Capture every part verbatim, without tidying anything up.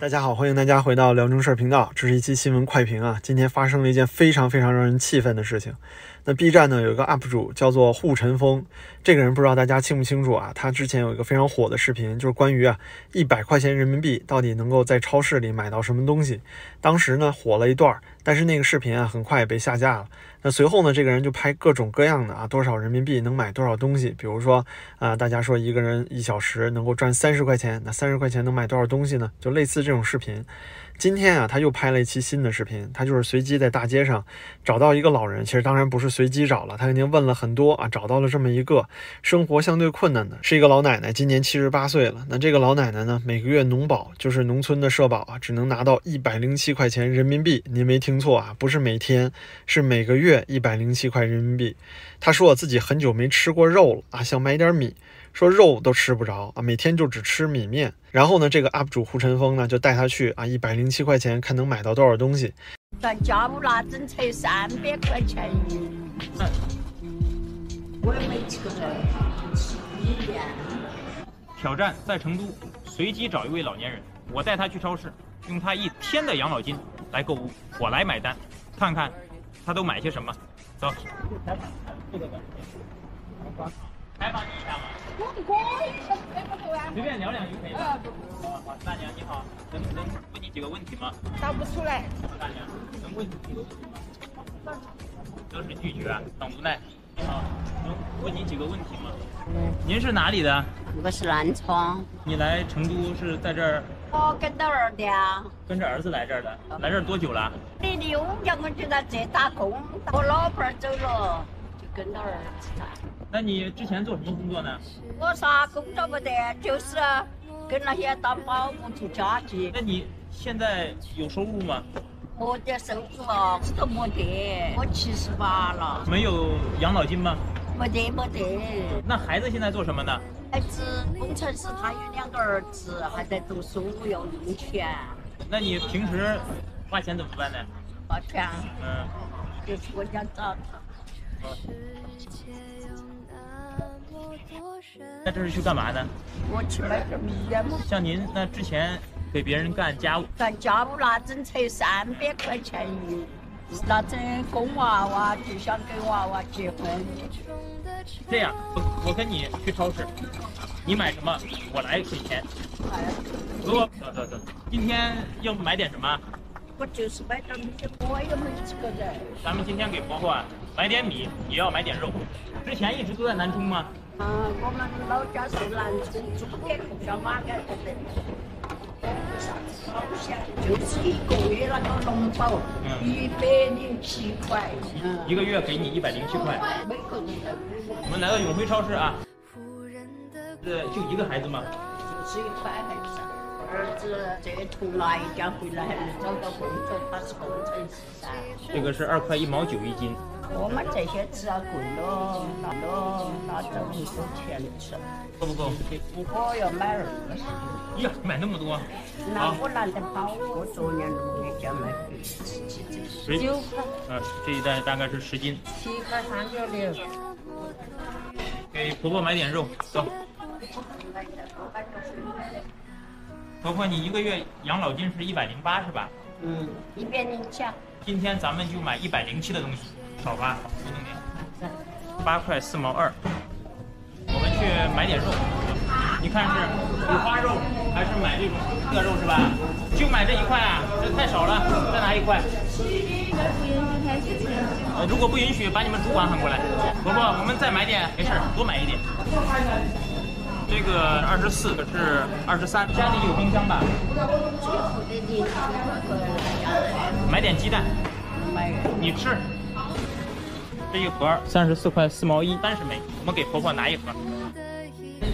大家好，欢迎大家回到辽中事儿频道，这是一期新闻快评啊。今天发生了一件非常非常让人气愤的事情。那 B 站呢有一个 U P 主叫做护尘风，这个人不知道大家清不清楚啊？他之前有一个非常火的视频，就是关于啊一百块钱人民币到底能够在超市里买到什么东西。当时呢火了一段，但是那个视频啊很快也被下架了。那随后呢，这个人就拍各种各样的啊多少人民币能买多少东西，比如说啊、呃、大家说一个人一小时能够赚三十块钱，那三十块钱能买多少东西呢？就类似这。这种视频，今天啊他又拍了一期新的视频，他就是随机在大街上找到一个老人，其实当然不是随机找了，他肯定问了很多啊，找到了这么一个生活相对困难的，是一个老奶奶，今年七十八岁了。那这个老奶奶呢，每个月农保就是农村的社保啊，只能拿到一百零七块钱人民币，您没听错啊，不是每天，是每个月一百零七块人民币。他说我自己很久没吃过肉了啊，想买点米。说肉都吃不着啊，每天就只吃米面。然后呢，这个 U P 主护尘风呢就带他去啊，一百零七块钱看能买到多少东西。咱家务拉整才三百块钱一份，我也没吃过米面。挑战在成都，随机找一位老年人，我带他去超市，用他一天的养老金来购物，我来买单，看看他都买些什么。走。采访你一下吧。我可以，谁不够呀？随便聊两句可以吧？啊，大娘你好，能能问你几个问题吗？答不出来。大娘，能问你几个问题吗？都是拒绝，等无奈。你好，能问你几个问题吗？您是哪里的？我是南昌。你来成都是在这儿？我跟着儿子啊。跟着儿子来这儿的，来这儿多久了？你六年，我就在这打工，我老伴儿走了。跟着儿子干。那你之前做什么工作呢？我啥工作不得，就是跟那些当保姆做家具。那你现在有收入吗？没得收入啊，都没得。我七十八了。没有养老金吗？没得，没得。那孩子现在做什么呢？孩子工程师，他有两个儿子还在读书，要用钱。那你平时花钱怎么办呢？花钱，嗯，就是我想找他。那这是去干嘛呢？我去买点米面嘛。像您那之前给别人干家务，干家务那整才三百块钱一，那整供娃娃就想给娃娃结婚。这样，我我跟你去超市，你买什么我来给钱。哎，走走走，今天要买点什么？我就是买点米，我也没吃过的。咱们今天给婆婆买点米，也要买点肉。之前一直都在南充吗？嗯、啊，我们老家是南充，中间口小马街这边。好像就是一个月那个农保，一百零七块。嗯、一个月给你一百零七块。每个月。我们来到永辉超市啊。这就一个孩子吗？就是一个孩子。儿子这从哪一家回来，找到工作，他是工程师噻。这个是二块一毛九一斤。我们这些只要滚了，拿了拿着很多钱吃，够不够？我要买二十斤。呀，买那么多？那我懒得包，我昨年农业奖买回来九块。呃，这一袋大概是十斤。七块三角六。给婆婆买点肉，走。婆婆，你一个月养老金是一百零八是吧？嗯，一百零七。今天咱们就买一百零七的东西，少吧？不能零。八块四毛二。我们去买点肉，你看是五花肉还是买这种特肉是吧？就买这一块啊，这太少了，再拿一块。呃，如果不允许，把你们主管喊过来。婆婆，我们再买点，没事，多买一点。这个二十四，可是二十三。家里有冰箱吧？买点鸡蛋。你吃。这一盒三十四块四毛一，三十枚。我们给婆婆拿一盒。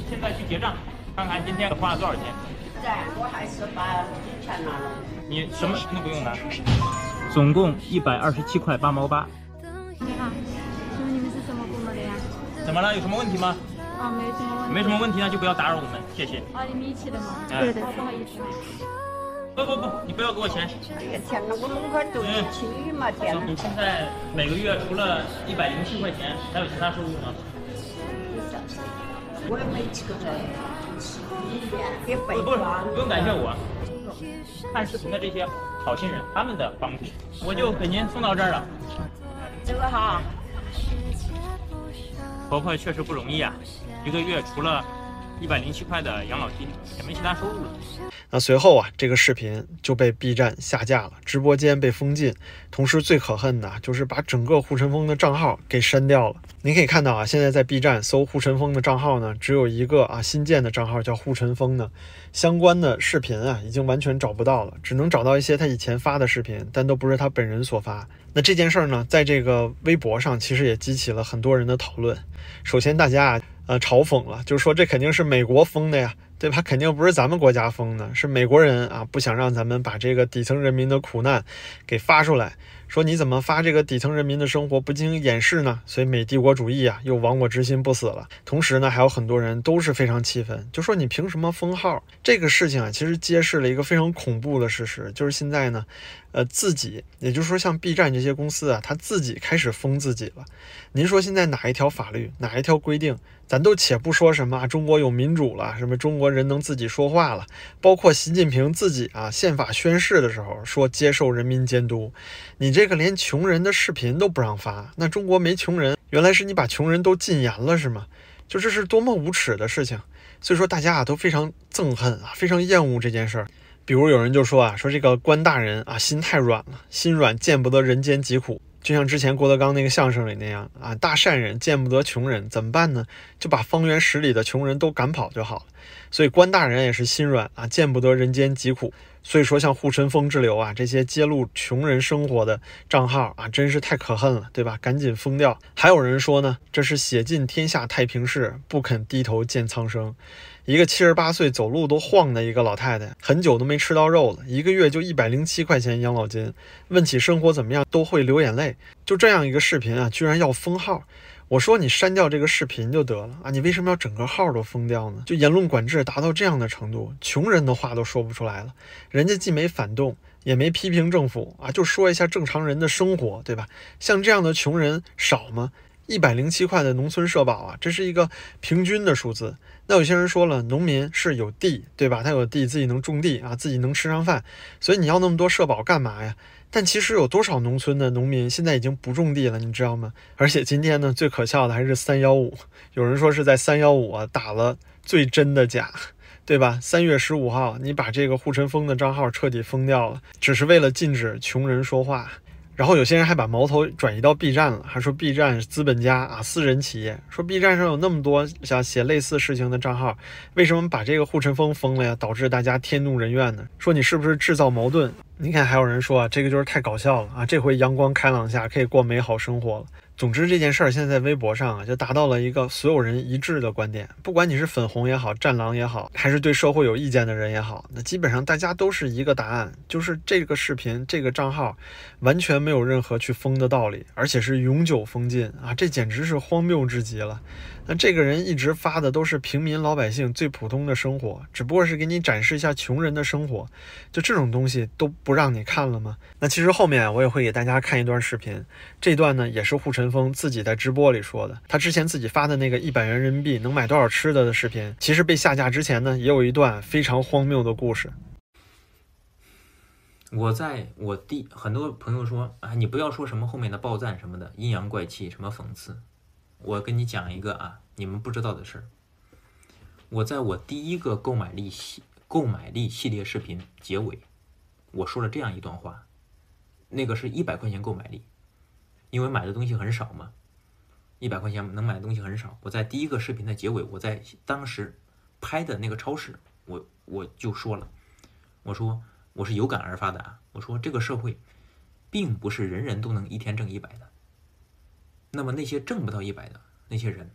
现在去结账，看看今天花了多少钱。在，我还是把钱拿了。你什么都不用拿。总共一百二十七块八毛八。你好，请问你们是什么部门的呀？怎么了？有什么问题吗？啊、哦，没什么问题，没什么问题呢，就不要打扰我们，谢谢。啊，你们一起的吗？对对、哎，不好意思。不不不，你不要给我钱。这个钱呢，我弄块东西去嘛，点、嗯。你现在每个月除了一百零七块钱，还有其他收入吗？我也没几个人，也不不，不用感谢我。看视频的这些好心人他们的帮助，我就给您送到这儿了。刘哥好，婆婆确实不容易啊，一个月除了一百零七块的养老金，也没其他收入了。那随后啊，这个视频就被 B 站下架了，直播间被封禁，同时最可恨的就是把整个护城风的账号给删掉了。您可以看到啊，现在在 B 站搜护城风的账号呢，只有一个啊新建的账号叫护城风呢，相关的视频啊已经完全找不到了，只能找到一些他以前发的视频，但都不是他本人所发。那这件事儿呢，在这个微博上其实也激起了很多人的讨论。首先，大家啊。呃，嘲讽了，就是说这肯定是美国封的呀，对吧？肯定不是咱们国家封的，是美国人啊，不想让咱们把这个底层人民的苦难给发出来。说你怎么发这个底层人民的生活不进行掩饰呢？所以美帝国主义啊，又亡我之心不死了。同时呢，还有很多人都是非常气愤，就说你凭什么封号？这个事情啊，其实揭示了一个非常恐怖的事实，就是现在呢，呃，自己，也就是说像 B 站这些公司啊，他自己开始封自己了。您说现在哪一条法律，哪一条规定，咱都且不说什么、啊、中国有民主了，什么中国人能自己说话了，包括习近平自己啊，宪法宣誓的时候说接受人民监督，你。这个连穷人的视频都不让发，那中国没穷人，原来是你把穷人都禁言了是吗？就这是多么无耻的事情！所以说大家啊都非常憎恨啊，非常厌恶这件事儿。比如有人就说啊，说这个官大人啊心太软了，心软见不得人间疾苦，就像之前郭德纲那个相声里那样啊，大善人见不得穷人，怎么办呢？就把方圆十里的穷人都赶跑就好了。所以官大人也是心软啊，见不得人间疾苦。所以说像护城风之流啊，这些揭露穷人生活的账号啊，真是太可恨了，对吧？赶紧封掉。还有人说呢，这是写尽天下太平事，不肯低头见苍生。一个七十八岁走路都晃的一个老太太，很久都没吃到肉了，一个月就一百零七块钱养老金，问起生活怎么样都会流眼泪。就这样一个视频啊，居然要封号。我说你删掉这个视频就得了啊，你为什么要整个号都封掉呢？就言论管制达到这样的程度，穷人的话都说不出来了，人家既没反动也没批评政府啊，就说一下正常人的生活，对吧？像这样的穷人少吗？一百零七块的农村社保啊，这是一个平均的数字。那有些人说了，农民是有地，对吧？他有地，自己能种地啊，自己能吃上饭，所以你要那么多社保干嘛呀？但其实有多少农村的农民现在已经不种地了，你知道吗？而且今天呢，最可笑的还是三一五，有人说是在三一五啊打了最真的假。对吧？三月十五号，你把这个护城风的账号彻底封掉了，只是为了禁止穷人说话。然后有些人还把矛头转移到 B 站了，还说 B 站资本家啊，私人企业，说 B 站上有那么多想写类似事情的账号，为什么把这个护城风封了呀？导致大家天怒人怨呢？说你是不是制造矛盾？你看还有人说啊，这个就是太搞笑了啊！这回阳光开朗下可以过美好生活了。总之这件事儿现在在微博上啊，就达到了一个所有人一致的观点，不管你是粉红也好，战狼也好，还是对社会有意见的人也好，那基本上大家都是一个答案，就是这个视频这个账号完全没有任何去封的道理，而且是永久封禁啊，这简直是荒谬至极了。那这个人一直发的都是平民老百姓最普通的生活，只不过是给你展示一下穷人的生活，就这种东西都不让你看了吗？那其实后面我也会给大家看一段视频，这段呢也是护城风自己在直播里说的，他之前自己发的那个一百元人民币能买多少吃的的视频，其实被下架之前呢，也有一段非常荒谬的故事。我在我弟很多朋友说啊，你不要说什么后面的爆赞什么的，阴阳怪气什么讽刺。我跟你讲一个啊，你们不知道的事儿。我在我第一个购买力系购买力系列视频结尾，我说了这样一段话，那个是一百块钱购买力。因为买的东西很少嘛，一百块钱能买的东西很少。我在第一个视频的结尾，我在当时拍的那个超市，我我就说了，我说我是有感而发的啊，我说这个社会并不是人人都能一天挣一百的。那么那些挣不到一百的那些人，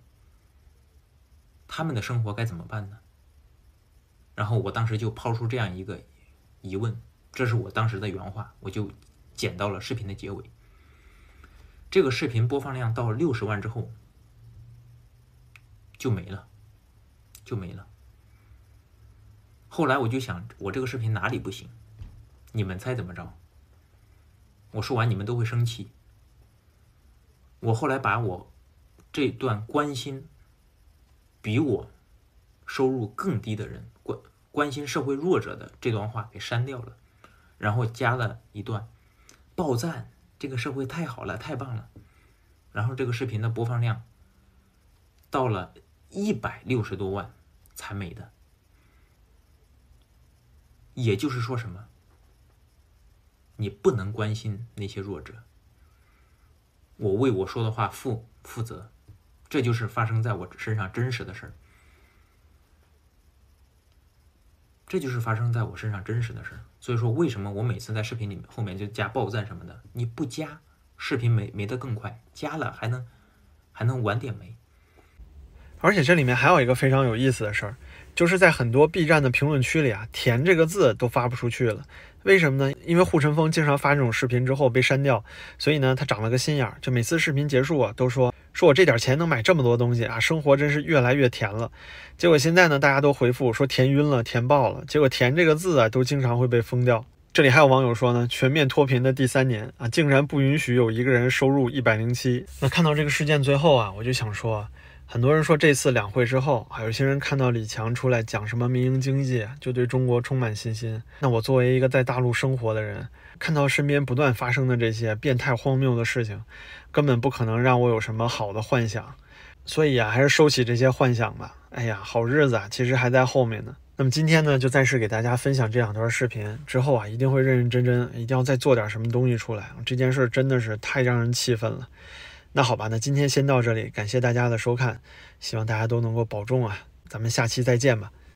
他们的生活该怎么办呢？然后我当时就抛出这样一个疑问，这是我当时的原话，我就剪到了视频的结尾。这个视频播放量到六十万之后就没了，就没了。后来我就想，我这个视频哪里不行？你们猜怎么着？我说完你们都会生气。我后来把我这段关心比我收入更低的人，关关心社会弱者的这段话给删掉了，然后加了一段爆赞，这个社会太好了，太棒了。然后这个视频的播放量到了一百六十多万才没的。也就是说什么？你不能关心那些弱者。我为我说的话负负责，这就是发生在我身上真实的事儿。这就是发生在我身上真实的事儿，所以说为什么我每次在视频里面后面就加爆赞什么的，你不加视频没没得更快，加了还能还能晚点没。而且这里面还有一个非常有意思的事儿，就是在很多 B 站的评论区里啊，填这个字都发不出去了，为什么呢？因为护城风经常发这种视频之后被删掉，所以呢他长了个心眼儿，就每次视频结束啊都说说我这点钱能买这么多东西啊，生活真是越来越甜了。结果现在呢，大家都回复说甜晕了，甜爆了。结果甜这个字啊，都经常会被封掉。这里还有网友说呢，全面脱贫的第三年啊，竟然不允许有一个人收入一百零七。那看到这个事件最后啊，我就想说，很多人说这次两会之后啊，有些人看到李强出来讲什么民营经济，就对中国充满信心。那我作为一个在大陆生活的人，看到身边不断发生的这些变态荒谬的事情，根本不可能让我有什么好的幻想，所以啊，还是收起这些幻想吧。哎呀，好日子啊，其实还在后面呢。那么今天呢，就暂时给大家分享这两段视频，之后啊，一定会认认真真，一定要再做点什么东西出来。这件事真的是太让人气愤了。那好吧，那今天先到这里，感谢大家的收看，希望大家都能够保重啊，咱们下期再见吧。